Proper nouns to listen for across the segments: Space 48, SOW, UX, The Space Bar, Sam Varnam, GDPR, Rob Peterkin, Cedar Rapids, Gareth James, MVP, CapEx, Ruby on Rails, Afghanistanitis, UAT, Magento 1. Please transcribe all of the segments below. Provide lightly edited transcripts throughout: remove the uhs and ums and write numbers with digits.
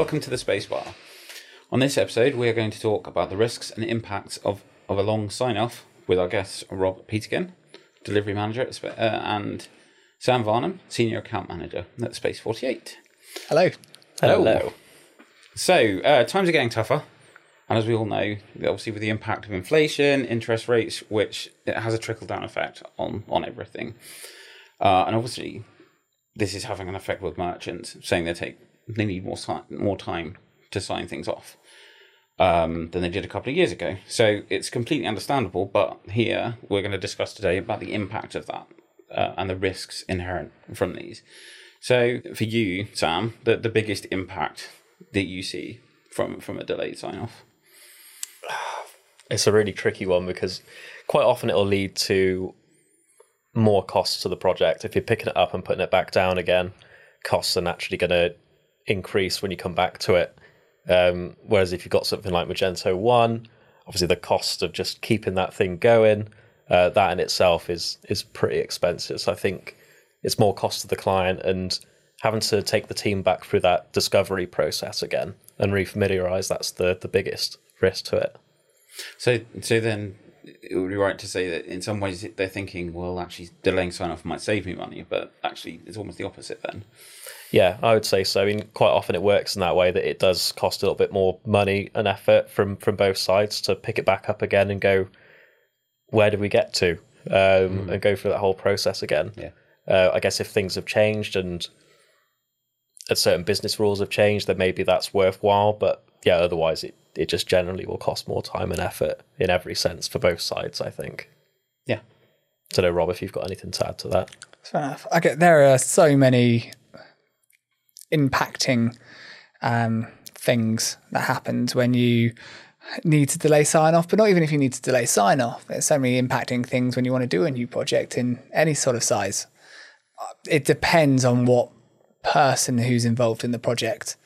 Welcome to the Space Bar. On this episode, we are going to talk about the risks and impacts of a long sign-off with our guests, Rob Peterkin, Delivery Manager, and Sam Varnam, Senior Account Manager at Space 48. Hello. Hello. So, times are getting tougher. And as we all know, obviously with the impact of inflation, interest rates, which it has a trickle-down effect on everything. And obviously, this is having an effect with merchants, saying they need more time to sign things off than they did a couple of years ago. So it's completely understandable, but here we're going to discuss today about the impact of that and the risks inherent from these. So for you, Sam, the biggest impact that you see from a delayed sign-off? It's a really tricky one because quite often it'll lead to more costs to the project. If you're picking it up and putting it back down again, costs are naturally going to increase when you come back to it. Whereas if you've got something like Magento 1, obviously the cost of just keeping that thing going, that in itself is pretty expensive. So I think it's more cost to the client and having to take the team back through that discovery process again and re-familiarise, that's the biggest risk to it. So then it would be right to say that in some ways they're thinking, well, actually delaying sign-off might save me money, but actually it's almost the opposite then. Yeah, I would say so. I mean, quite often it works in that way, that it does cost a little bit more money and effort from both sides to pick it back up again and go, where did we get to? And go through that whole process again. Yeah. I guess if things have changed and certain business rules have changed, then maybe that's worthwhile. But yeah, otherwise it just generally will cost more time and effort in every sense for both sides, I think. Yeah. I don't know, Rob, if you've got anything to add to that. Fair enough. There are so many impacting things that happens when you need to delay sign-off, but not even if you need to delay sign-off. There's so many impacting things when you want to do a new project in any sort of size. It depends on what person who's involved in the project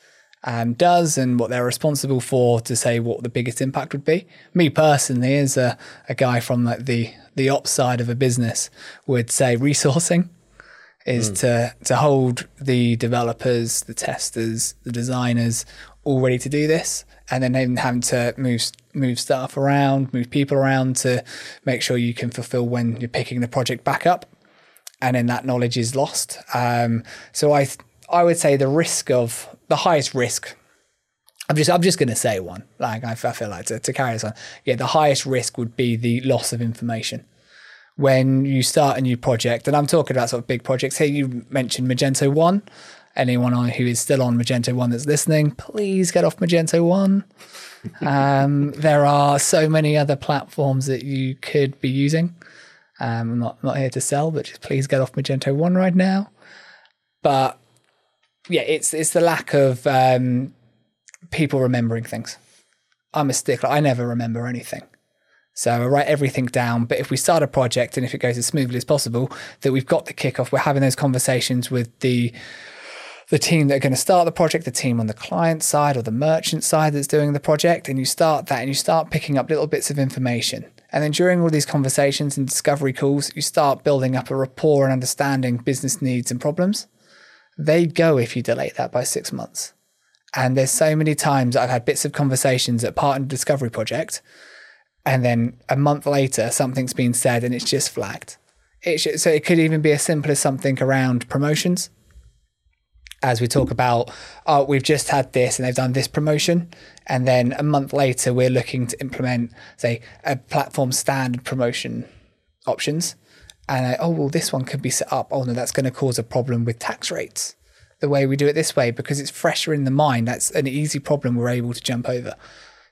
does and what they're responsible for to say what the biggest impact would be. Me personally, as a guy from like the ops side of a business, would say resourcing is to hold the developers, the testers, the designers all ready to do this, and then even having to move staff around, move people around to make sure you can fulfill when you're picking the project back up, and then that knowledge is lost. So I would say the highest risk. I'm just going to say one. Like I feel like to carry this on. Yeah, the highest risk would be the loss of information. When you start a new project, and I'm talking about sort of big projects here, you mentioned Magento 1. Anyone who is still on Magento 1 that's listening, please get off Magento 1. There are so many other platforms that you could be using. I'm not here to sell, but just please get off Magento 1 right now. But yeah, it's the lack of people remembering things. I'm a stickler. I never remember anything. So I write everything down. But if we start a project and if it goes as smoothly as possible, that we've got the kickoff, we're having those conversations with the team that are going to start the project, the team on the client side or the merchant side that's doing the project. And you start that and you start picking up little bits of information. And then during all these conversations and discovery calls, you start building up a rapport and understanding business needs and problems. They go if you delay that by 6 months. And there's so many times I've had bits of conversations at part of the discovery project, and then a month later, something's been said and it's just flagged. So it could even be as simple as something around promotions. As we talk about, oh, we've just had this and they've done this promotion. And then a month later, we're looking to implement, say, a platform standard promotion options. And this one could be set up. Oh, no, that's going to cause a problem with tax rates. The way we do it this way, because it's fresher in the mind, that's an easy problem we're able to jump over.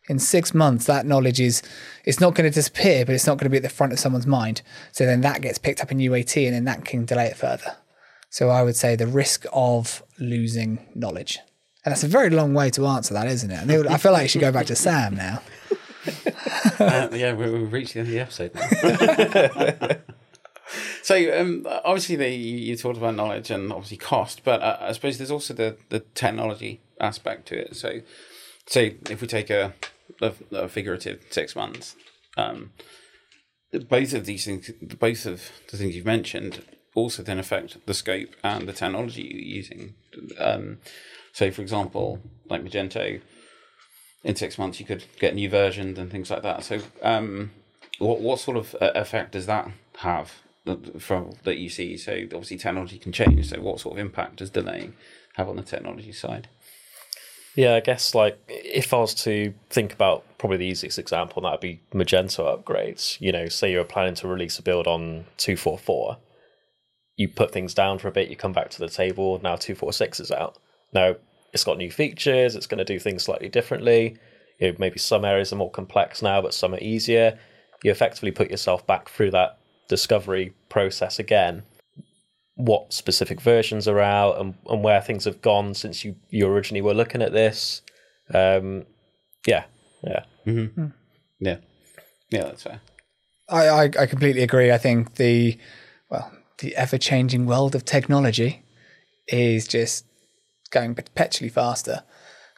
In 6 months, that knowledge it's not going to disappear, but it's not going to be at the front of someone's mind. So then that gets picked up in UAT and then that can delay it further. So I would say the risk of losing knowledge. And that's a very long way to answer that, isn't it? And I feel like you should go back to Sam now. Yeah, we've reached the end of the episode now. So obviously you talked about knowledge and obviously cost, but I suppose there's also the technology aspect to it. So if we take a figurative 6 months, both of the things you've mentioned also then affect the scope and the technology you're using. So, for example, like Magento, in 6 months you could get new versions and things like that. So what sort of effect does that have from that you see? So obviously technology can change. So what sort of impact does delaying have on the technology side? Yeah, I guess like if I was to think about probably the easiest example, that would be Magento upgrades. You know, say you're planning to release a build on 2.4.4, you put things down for a bit, you come back to the table, now 2.4.6 is out. Now it's got new features, it's going to do things slightly differently. You know, maybe some areas are more complex now, but some are easier. You effectively put yourself back through that discovery process again. What specific versions are out and where things have gone since you originally were looking at this. Yeah, that's fair. I completely agree. I think the ever-changing world of technology is just going perpetually faster.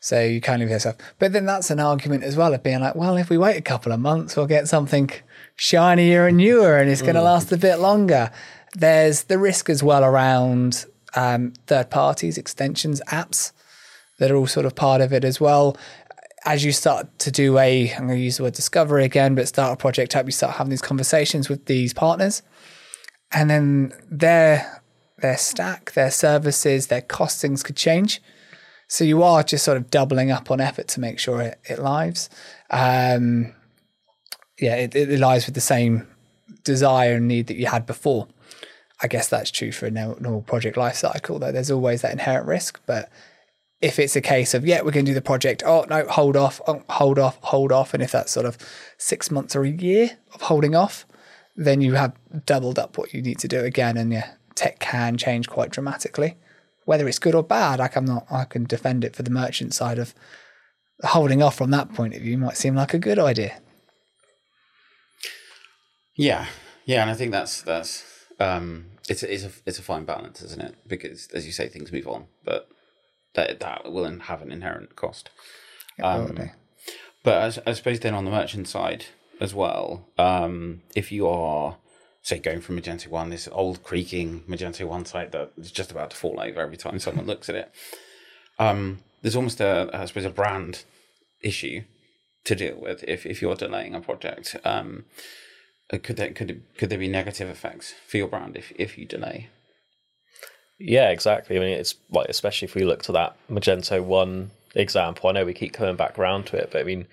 So you can't leave yourself. But then that's an argument as well of being like, well, if we wait a couple of months, we'll get something shinier and newer and it's going to last a bit longer. There's the risk as well around third parties, extensions, apps that are all sort of part of it as well. As you start to do I'm going to use the word discovery again, but start a project up, you start having these conversations with these partners. And then their stack, their services, their costings could change. So you are just sort of doubling up on effort to make sure it lives. It lies with the same desire and need that you had before. I guess that's true for a normal project lifecycle, though. There's always that inherent risk. But if it's a case of, we're going to do the project, hold off. And if that's sort of 6 months or a year of holding off, then you have doubled up what you need to do again. And tech can change quite dramatically. Whether it's good or bad, I can defend it for the merchant side of holding off from that point of view might seem like a good idea. Yeah, and I think that's it's a fine balance, isn't it? Because as you say, things move on, but that will have an inherent cost. But I suppose then on the merchant side as well, if you are, say, going from Magento 1, this old creaking Magento 1 site that is just about to fall over every time someone looks at it, there's almost a brand issue to deal with if you're delaying a project. Could there be negative effects for your brand if you delay? Yeah, exactly. I mean, it's like, especially if we look to that Magento 1 example, I know we keep coming back around to it, but I mean,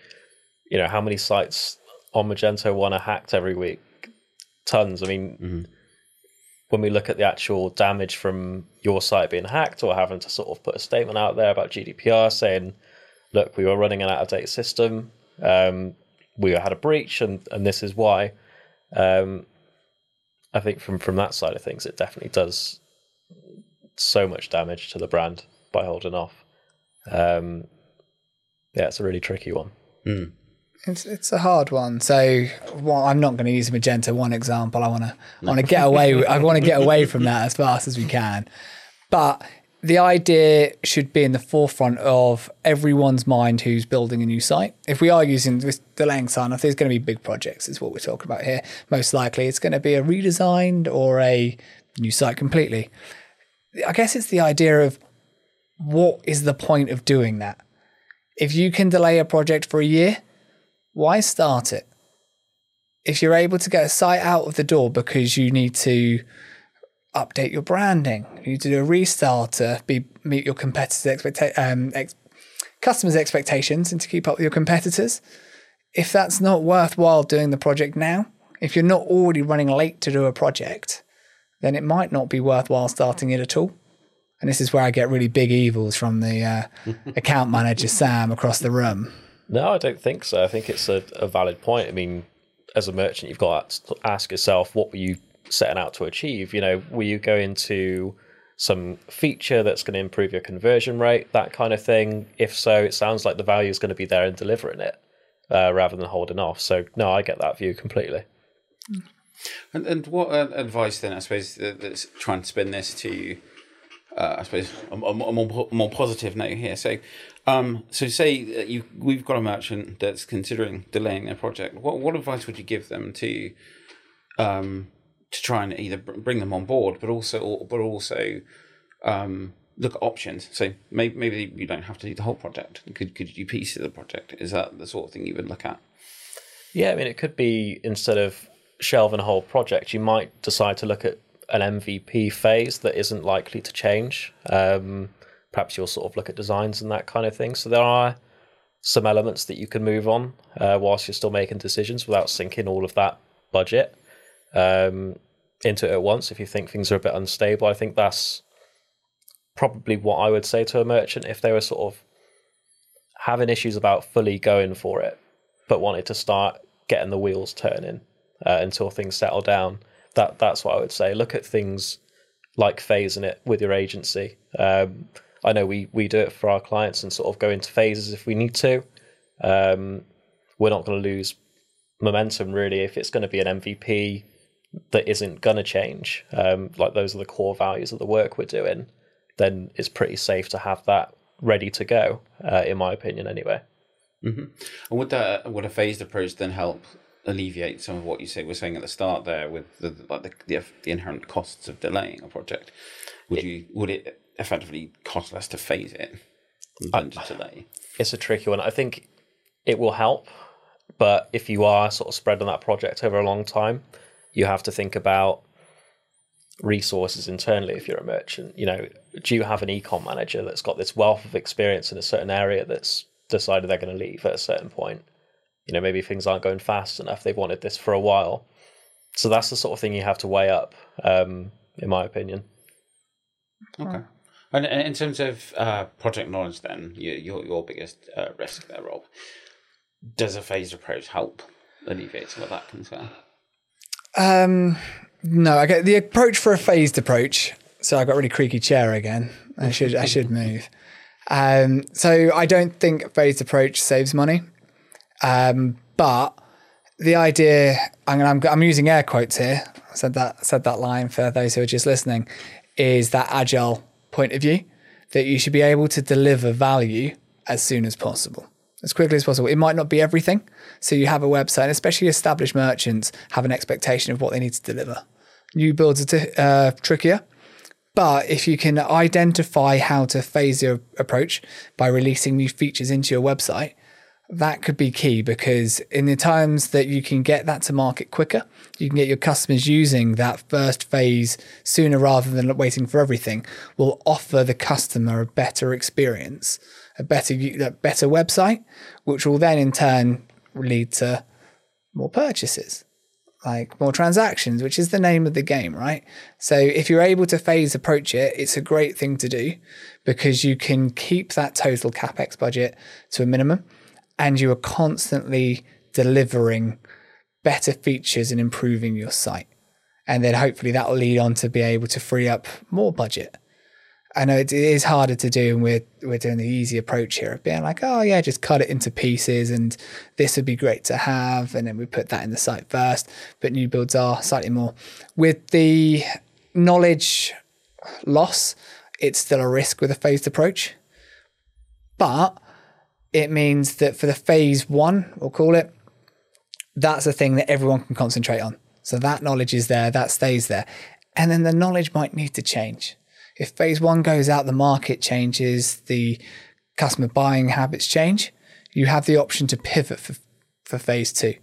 how many sites on Magento 1 are hacked every week? Tons. I mean, when we look at the actual damage from your site being hacked or having to sort of put a statement out there about GDPR saying, look, we were running an out-of-date system, we had a breach and this is why. I think from that side of things, it definitely does so much damage to the brand by holding off. It's a really tricky one. It's a hard one. So I'm not going to use a Magento 1 example. I want to get away from that as fast as we can. But the idea should be in the forefront of everyone's mind who's building a new site. If we are using this delaying sign-off, there's going to be big projects is what we're talking about here. Most likely it's going to be a redesigned or a new site completely. I guess it's the idea of what is the point of doing that? If you can delay a project for a year, why start it? If you're able to get a site out of the door because you need to update your branding, you do a restyle to meet your competitors' customers' expectations and to keep up with your competitors. If that's not worthwhile doing the project now, if you're not already running late to do a project, then it might not be worthwhile starting it at all. And this is where I get really big evils from the account manager, Sam, across the room. No, I don't think so. I think it's a valid point. I mean, as a merchant, you've got to ask yourself, what were you setting out to achieve? Will you go into some feature that's going to improve your conversion rate, that kind of thing? If so, it sounds like the value is going to be there in delivering it rather than holding off. So no, I get that view completely. And what advice then, I suppose, that's trying to spin this to I suppose a more positive note here. So say we've got a merchant that's considering delaying their project. What advice would you give them to try and either bring them on board, but also look at options. So maybe you don't have to do the whole project. Could you piece of the project? Is that the sort of thing you would look at? Yeah, I mean, it could be instead of shelving a whole project, you might decide to look at an MVP phase that isn't likely to change. Perhaps you'll sort of look at designs and that kind of thing. So there are some elements that you can move on whilst you're still making decisions without sinking all of that budget into it at once. If you think things are a bit unstable, I think that's probably what I would say to a merchant if they were sort of having issues about fully going for it, but wanted to start getting the wheels turning until things settle down. That's what I would say. Look at things like phasing it with your agency. I know we do it for our clients and sort of go into phases if we need to. We're not going to lose momentum really if it's going to be an MVP that isn't going to change. Like those are the core values of the work we're doing. Then it's pretty safe to have that ready to go, in my opinion, anyway. Mm-hmm. And would a phased approach then help alleviate some of what you say we're saying at the start there with the inherent costs of delaying a project? Would it effectively cost less to phase it than to delay? It's a tricky one. I think it will help, but if you are sort of spreading that project over a long time, you have to think about resources internally. If you're a merchant, you know, do you have an e-com manager that's got this wealth of experience in a certain area that's decided they're going to leave at a certain point? You know, maybe things aren't going fast enough. They've wanted this for a while. So that's the sort of thing you have to weigh up, in my opinion. Okay. And in terms of project knowledge then, your biggest risk there, Rob, does a phased approach help alleviate some of that concern? No, I get the approach for a phased approach. So I got a really creaky chair again. I should move. So I don't think a phased approach saves money. But the idea, I'm using air quotes here. I said that line for those who are just listening, is that agile point of view that you should be able to deliver value as soon as possible, as quickly as possible. It might not be everything. So you have a website, and especially established merchants have an expectation of what they need to deliver. New builds are trickier. But if you can identify how to phase your approach by releasing new features into your website, that could be key, because in the times that you can get that to market quicker, you can get your customers using that first phase sooner rather than waiting for everything, will offer the customer a better experience, a better website, which will then in turn lead to more purchases, like more transactions, which is the name of the game, right? So if you're able to phase approach it, it's a great thing to do because you can keep that total CapEx budget to a minimum. And you are constantly delivering better features and improving your site. And then hopefully that will lead on to be able to free up more budget. I know it is harder to do, and we're doing the easy approach here of being like, oh yeah, just cut it into pieces and this would be great to have. And then we put that in the site first, but new builds are slightly more. With the knowledge loss, it's still a risk with a phased approach. But it means that for the phase one, we'll call it, that's a thing that everyone can concentrate on. So that knowledge is there, that stays there. And then the knowledge might need to change. If phase one goes out, the market changes, the customer buying habits change, you have the option to pivot for phase two.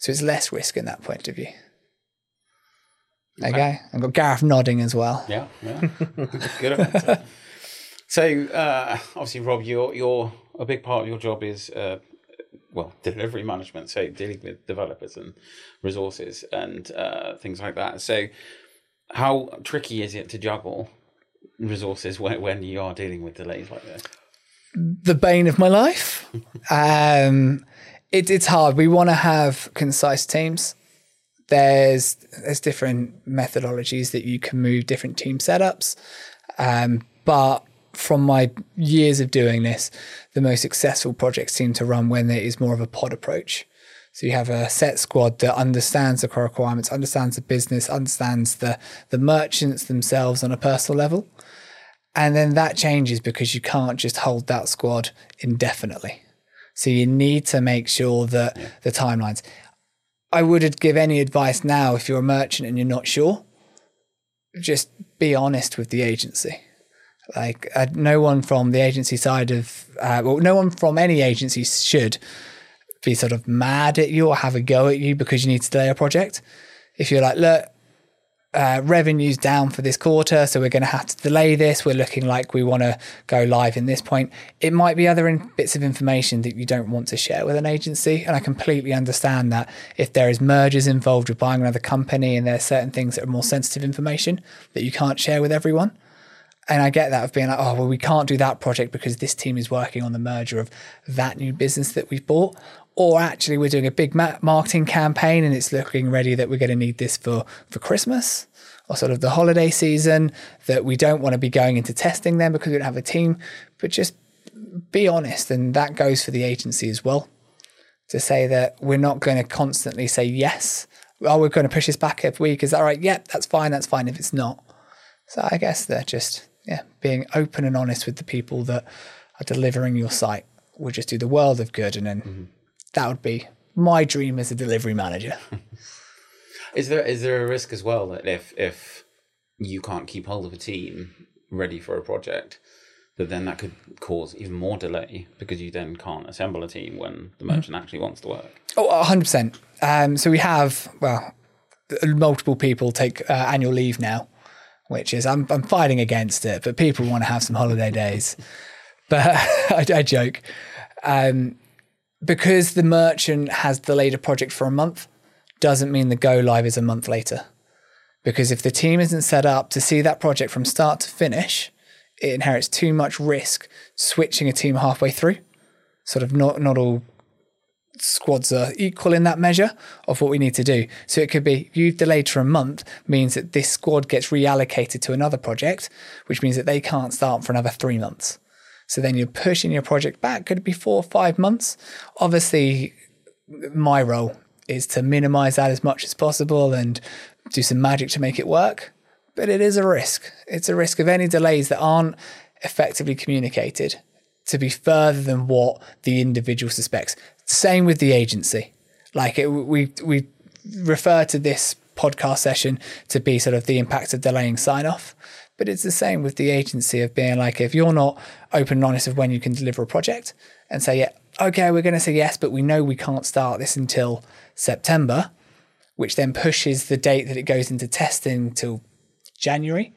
So it's less risk in that point of view. Okay. I've got Gareth nodding as well. Yeah. Good answer. So obviously, Rob, you're a big part of your job is delivery management, so dealing with developers and resources and things like that. So how tricky is it to juggle resources when you are dealing with delays like this? The bane of my life. It's hard. We want to have concise teams. There's different methodologies that you can move, different team setups, but from my years of doing this, the most successful projects seem to run when there is more of a pod approach. So you have a set squad that understands the core requirements, understands the business, understands the merchants themselves on a personal level. And then that changes because you can't just hold that squad indefinitely. So you need to make sure that the timelines. I wouldn't give any advice now if you're a merchant and you're not sure. Just be honest with the agency. Like, no one from the agency side of, well, no one from any agency should be sort of mad at you or have a go at you because you need to delay a project. If you're like, look, revenue's down for this quarter, so we're going to have to delay this. We're looking like we want to go live in this point. It might be other bits of information that you don't want to share with an agency. And I completely understand that if there is mergers involved with buying another company and there are certain things that are more sensitive information that you can't share with everyone. And I get that of being like, oh, well, we can't do that project because this team is working on the merger of that new business that we've bought. Or actually we're doing a big marketing campaign and it's looking ready that we're going to need this for Christmas or sort of the holiday season, that we don't want to be going into testing then because we don't have a team. But just be honest. And that goes for the agency as well, to say that we're not going to constantly say yes. Oh, we're going to push this back every week. Is that right? Yeah, that's fine. That's fine if it's not. So I guess they're just... yeah, being open and honest with the people that are delivering your site would just do the world of good. And then that would be my dream as a delivery manager. Is there a risk as well that if you can't keep hold of a team ready for a project, that then that could cause even more delay because you then can't assemble a team when the merchant actually wants to work? Oh, 100%. So we have, well, multiple people take annual leave now, which is, I'm fighting against it, but people want to have some holiday days. But I joke. Because the merchant has delayed a project for a month, doesn't mean the go live is a month later. Because if the team isn't set up to see that project from start to finish, it inherits too much risk switching a team halfway through. Sort of not all squads are equal in that measure of what we need to do. So it could be you've delayed for a month means that this squad gets reallocated to another project, which means that they can't start for another 3 months. So then you're pushing your project back. Could it be 4 or 5 months? Obviously, my role is to minimize that as much as possible and do some magic to make it work. But it is a risk. It's a risk of any delays that aren't effectively communicated to be further than what the individual suspects. Same with the agency. Like we refer to this podcast session to be sort of the impact of delaying sign off, but it's the same with the agency of being like, if you're not open and honest of when you can deliver a project and say, yeah, okay, we're going to say yes, but we know we can't start this until September, which then pushes the date that it goes into testing till January.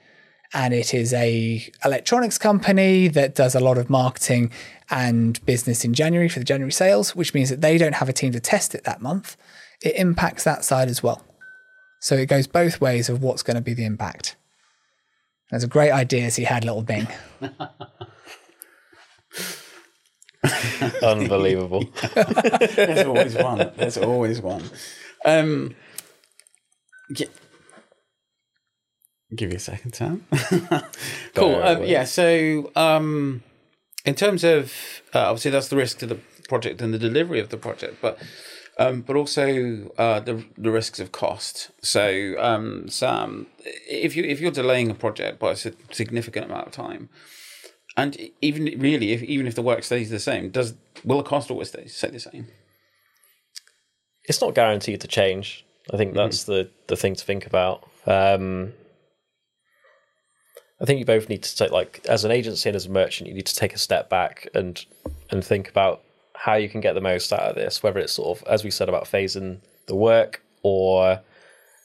And it is an electronics company that does a lot of marketing and business in January for the January sales, which means that they don't have a team to test it that month. It impacts that side as well. So it goes both ways of what's going to be the impact. That's a great idea, so you had little Bing. Unbelievable. There's always one. Yeah. Give you a second time. Cool. Yeah. So, in terms of obviously that's the risk to the project and the delivery of the project, but also the risks of cost. So, Sam, if you're delaying a project by a significant amount of time, and even if the work stays the same, will the cost always stay the same? It's not guaranteed to change. I think that's the thing to think about. I think you both need to take, like, as an agency and as a merchant, you need to take a step back and think about how you can get the most out of this, whether it's sort of, as we said, about phasing the work or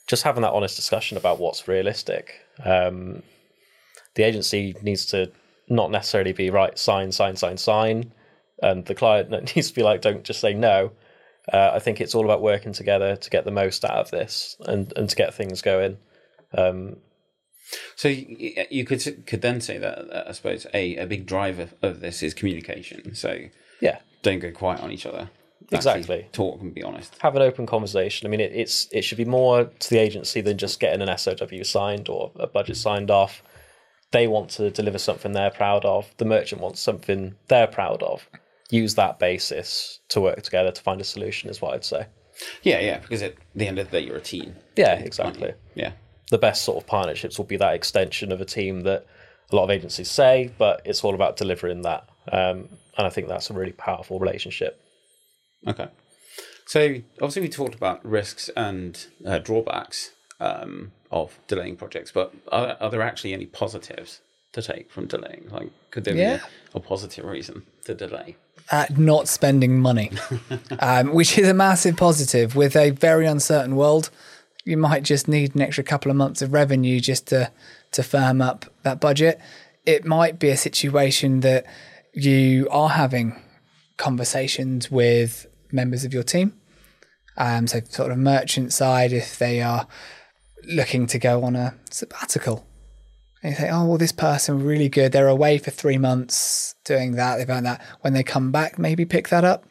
just having that honest discussion about what's realistic. The agency needs to not necessarily be, right, sign. And the client needs to be like, don't just say no. I think it's all about working together to get the most out of this and to get things going. So you could then say that I suppose a big driver of this is communication. So yeah, don't go quiet on each other. Exactly, talk and be honest. Have an open conversation. I mean, it should be more to the agency than just getting an SOW signed or a budget signed off. They want to deliver something they're proud of. The merchant wants something they're proud of. Use that basis to work together to find a solution is what I'd say. Yeah, because at the end of the day, you're a team. Yeah, exactly. Yeah. The best sort of partnerships will be that extension of a team that a lot of agencies say, but it's all about delivering that. And I think that's a really powerful relationship. Okay. So obviously we talked about risks and drawbacks of delaying projects, but are there actually any positives to take from delaying? Like, could there be a positive reason to delay? Not spending money, which is a massive positive. With a very uncertain world, you might just need an extra couple of months of revenue just to firm up that budget. It might be a situation that you are having conversations with members of your team. So sort of merchant side, if they are looking to go on a sabbatical. And you think, oh, well, this person really good. They're away for 3 months doing that. They've done that. When they come back, maybe pick that up.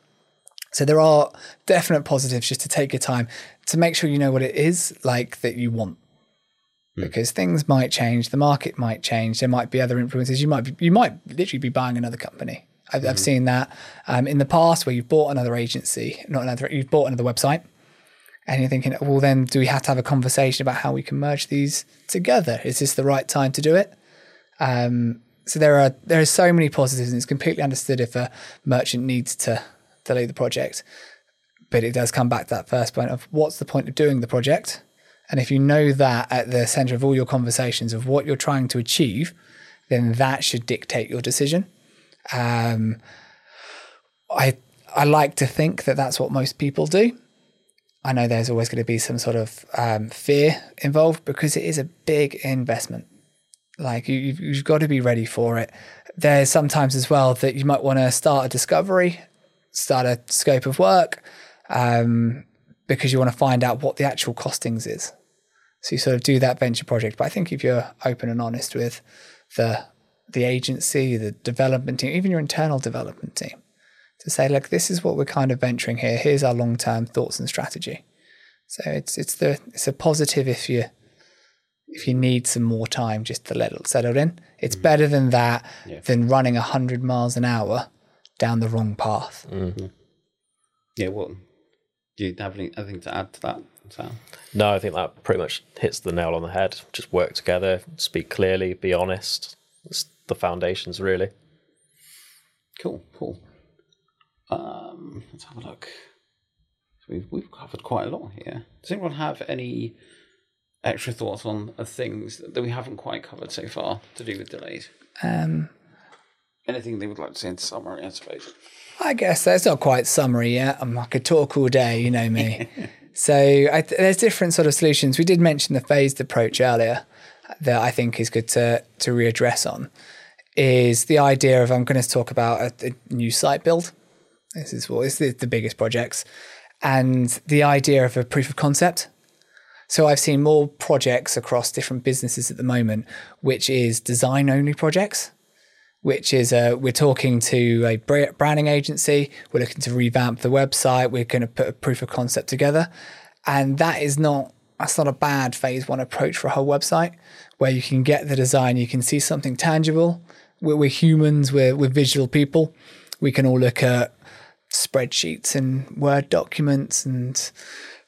So there are definite positives just to take your time to make sure you know what it is like that you want. Because things might change, the market might change, there might be other influences. You might literally be buying another company. I've seen that in the past where you've bought another agency, you've bought another website, and you're thinking, well, then do we have to have a conversation about how we can merge these together? Is this the right time to do it? So there are so many positives, and it's completely understood if a merchant needs to delay the project. But it does come back to that first point of what's the point of doing the project? And if you know that at the center of all your conversations of what you're trying to achieve, then that should dictate your decision. I like to think that that's what most people do. I know there's always going to be some sort of fear involved because it is a big investment. Like you've got to be ready for it. There's sometimes as well that you might want to start a discovery, start a scope of work, because you want to find out what the actual costings is. So you sort of do that venture project. But I think if you're open and honest with the agency, the development team, even your internal development team, to say, look, this is what we're kind of venturing here. Here's our long-term thoughts and strategy. So it's a positive if you need some more time just to let it settle in. It's better than that than running 100 miles an hour down the wrong path. Mm-hmm. Yeah, well, do you have anything to add to that, Sam? No, I think that pretty much hits the nail on the head. Just work together, speak clearly, be honest. It's the foundations, really. Cool. Let's have a look. We've covered quite a lot here. Does anyone have any extra thoughts on things that we haven't quite covered so far to do with delays? Anything they would like to say in summary, I suppose. I guess that's not quite summary yet. I could talk all day, you know me. So there's different sort of solutions. We did mention the phased approach earlier that I think is good to readdress on is the idea of I'm going to talk about a new site build. This is the biggest projects. And the idea of a proof of concept. So I've seen more projects across different businesses at the moment, which is design-only projects. Which is we're talking to a branding agency, we're looking to revamp the website, we're going to put a proof of concept together. And that's not a bad phase one approach for a whole website where you can get the design, you can see something tangible. We're humans, we're visual people. We can all look at spreadsheets and Word documents and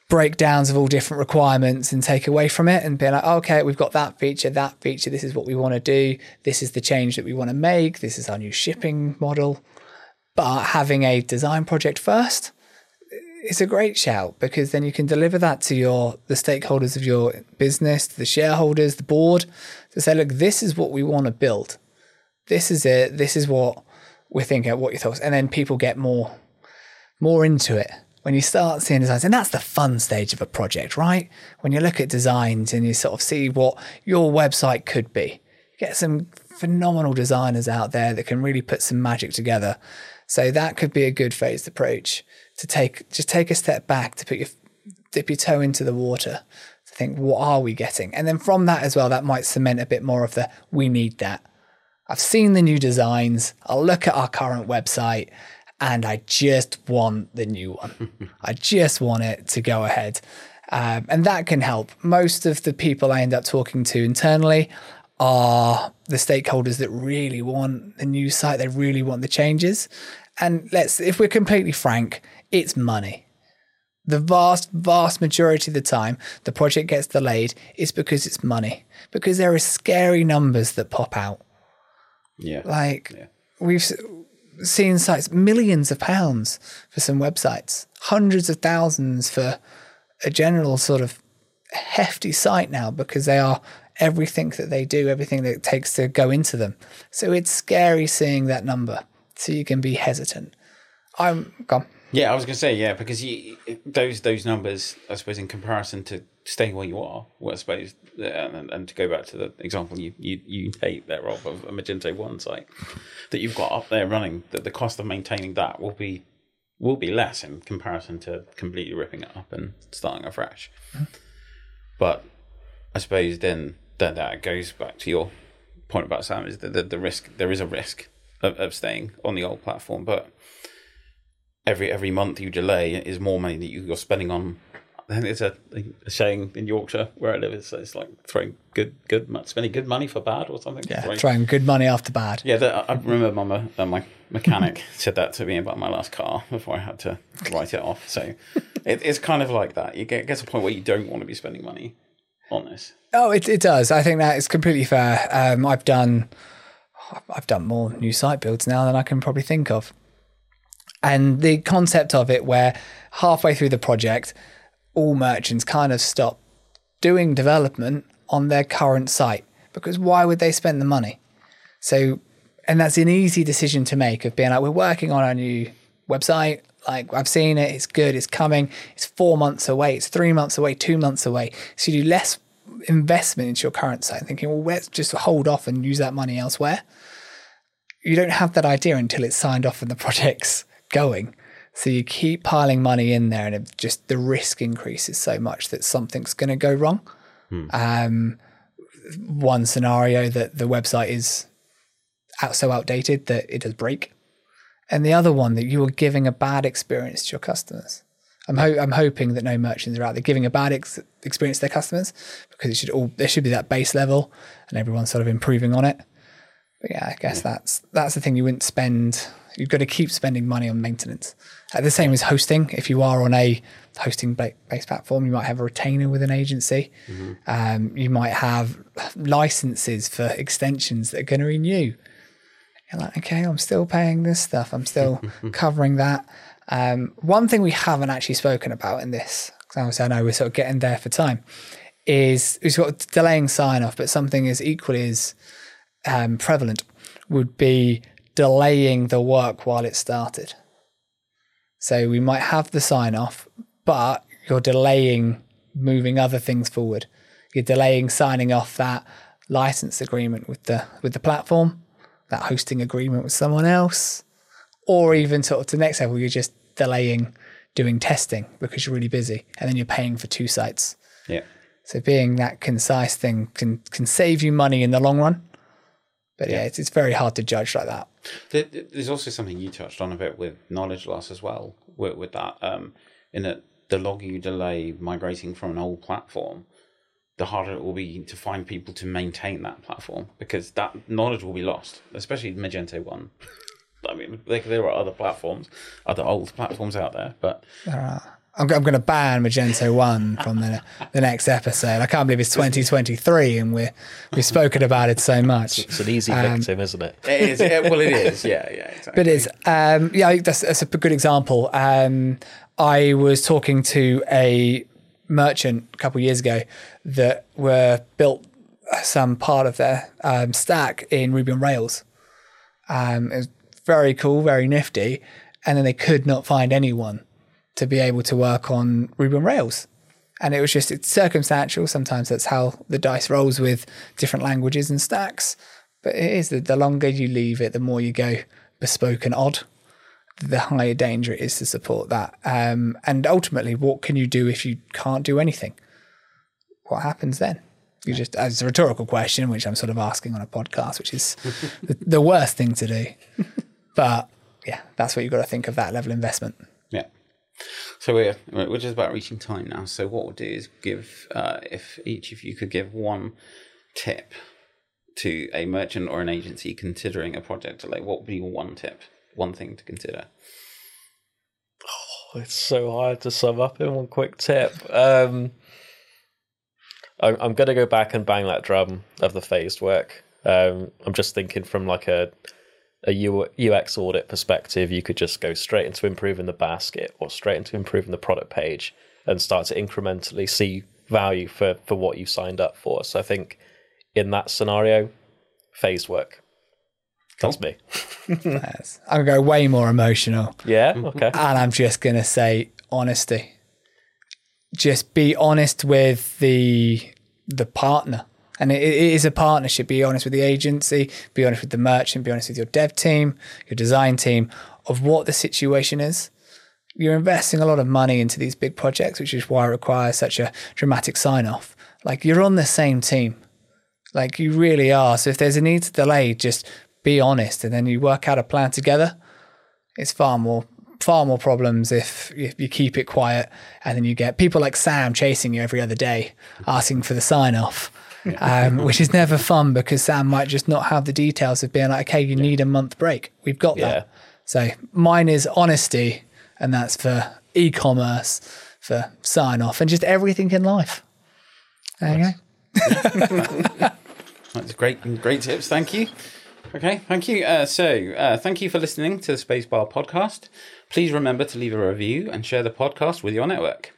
breakdowns of all different requirements and take away from it and be like, oh, okay, we've got that feature, this is what we want to do, this is the change that we want to make, this is our new shipping model. But having a design project first is a great shout because then you can deliver that to the stakeholders of your business, the shareholders, the board, to say, look, this is what we want to build. This is it, this is what we're thinking, what your thoughts, and then people get more into it. When you start seeing designs, and that's the fun stage of a project, right? When you look at designs and you sort of see what your website could be, get some phenomenal designers out there that can really put some magic together. So that could be a good phased approach to take a step back, to dip your toe into the water, to think, what are we getting? And then from that as well, that might cement a bit more of the, we need that. I've seen the new designs. I'll look at our current website. And I just want the new one. I just want it to go ahead. And that can help. Most of the people I end up talking to internally are the stakeholders that really want the new site. They really want the changes. And if we're completely frank, it's money. The vast, vast majority of the time the project gets delayed is because it's money. Because there are scary numbers that pop out. Yeah. Like we've... seeing sites, millions of pounds for some websites, hundreds of thousands for a general sort of hefty site now, because they are everything that they do, everything that it takes to go into them. So it's scary seeing that number. So you can be hesitant. I'm gone. Yeah, I was going to say, yeah, because you, those numbers, I suppose, in comparison to staying where you are, well, I suppose, and to go back to the example you take there, Rob, of a Magento 1 site that you've got up there running, that the cost of maintaining that will be less in comparison to completely ripping it up and starting afresh. Mm-hmm. But I suppose then that goes back to your point about Sam, is that the risk, there is a risk of staying on the old platform, but every month you delay is more money that you're spending on. I think it's a saying in Yorkshire where I live, it's like throwing spending good money for bad or something. Yeah, throwing good money after bad. Yeah, I remember my mechanic said that to me about my last car before I had to write it off. So it's kind of like that. It gets to a point where you don't want to be spending money on this. Oh, it does. I think that is completely fair. I've done more new site builds now than I can probably think of. And the concept of it where halfway through the project, all merchants kind of stop doing development on their current site, because why would they spend the money? So, and that's an easy decision to make, of being like, we're working on our new website. Like, I've seen it. It's good. It's coming. It's 4 months away. It's 3 months away, 2 months away. So you do less investment into your current site, thinking, well, let's just hold off and use that money elsewhere. You don't have that idea until it's signed off and the project's going. So you keep piling money in there, and it just, the risk increases so much that something's going to go wrong. One scenario, that the website is so outdated that it does break. And the other one, that you are giving a bad experience to your customers. I'm hoping that no merchants are out there giving a bad experience to their customers, because there should be that base level and everyone's sort of improving on it. But yeah, I guess that's the thing. You wouldn't spend. You've got to keep spending money on maintenance. The same as hosting. If you are on a hosting-based platform, you might have a retainer with an agency. Mm-hmm. You might have licenses for extensions that are going to renew. You're like, okay, I'm still paying this stuff. I'm still covering that. One thing we haven't actually spoken about in this, because I know we're sort of getting there for time, is we've got delaying sign-off, but something as equally as prevalent would be delaying the work while it started. So we might have the sign-off, but you're delaying moving other things forward. You're delaying signing off that license agreement with the platform, that hosting agreement with someone else, or even sort of to the next level, you're just delaying doing testing because you're really busy, and then you're paying for two sites. Yeah. So being that concise thing can save you money in the long run. But yeah, it's very hard to judge like that. There's also something you touched on a bit with knowledge loss as well, with that, in that the longer you delay migrating from an old platform, the harder it will be to find people to maintain that platform, because that knowledge will be lost, especially Magento 1. I mean, there are other platforms, other old platforms out there, but... There are. I'm going to ban Magento 1 from the next episode. I can't believe it's 2023 and we've spoken about it so much. It's an easy victim, isn't it? It is. Well, it is. Yeah, exactly. But it is. Yeah, that's a good example. I was talking to a merchant a couple of years ago that were built some part of their stack in Ruby on Rails. It was very cool, very nifty. And then they could not find anyone to be able to work on Ruby on Rails. And it was just, it's circumstantial. Sometimes that's how the dice rolls with different languages and stacks. But it is that the longer you leave it, the more you go bespoke and odd, the higher danger it is to support that. And ultimately, what can you do if you can't do anything? What happens then? You just, as a rhetorical question, which I'm sort of asking on a podcast, which is the worst thing to do. But yeah, that's what you've got to think of, that level of investment. Yeah. So we're just about reaching time now. So what we'll do is give, if each of you could give one tip to a merchant or an agency considering a project delay, what would be your one tip, one thing to consider? Oh, it's so hard to sum up in one quick tip. I'm going to go back and bang that drum of the phased work. I'm just thinking from like a a UX audit perspective, you could just go straight into improving the basket or straight into improving the product page and start to incrementally see value for what you signed up for. So I think in that scenario, phased work. That's me. Nice. I'm going to go way more emotional. Yeah, okay. And I'm just going to say honesty. Just be honest with the partner. And it is a partnership. Be honest with the agency, be honest with the merchant, be honest with your dev team, your design team, of what the situation is. You're investing a lot of money into these big projects, which is why it requires such a dramatic sign-off. Like, you're on the same team. Like, you really are. So if there's a need to delay, just be honest, and then you work out a plan together. It's far more problems if you keep it quiet, and then you get people like Sam chasing you every other day, asking for the sign-off. Yeah. Which is never fun, because Sam might just not have the details of being like, okay, you need a month break. We've got that. So mine is honesty, and that's for e-commerce, for sign-off, and just everything in life. There you go. That's great tips. Thank you. Okay, thank you. So thank you for listening to the Space Bar podcast. Please remember to leave a review and share the podcast with your network.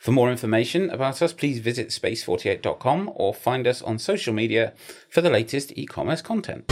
For more information about us, please visit space48.com or find us on social media for the latest e-commerce content.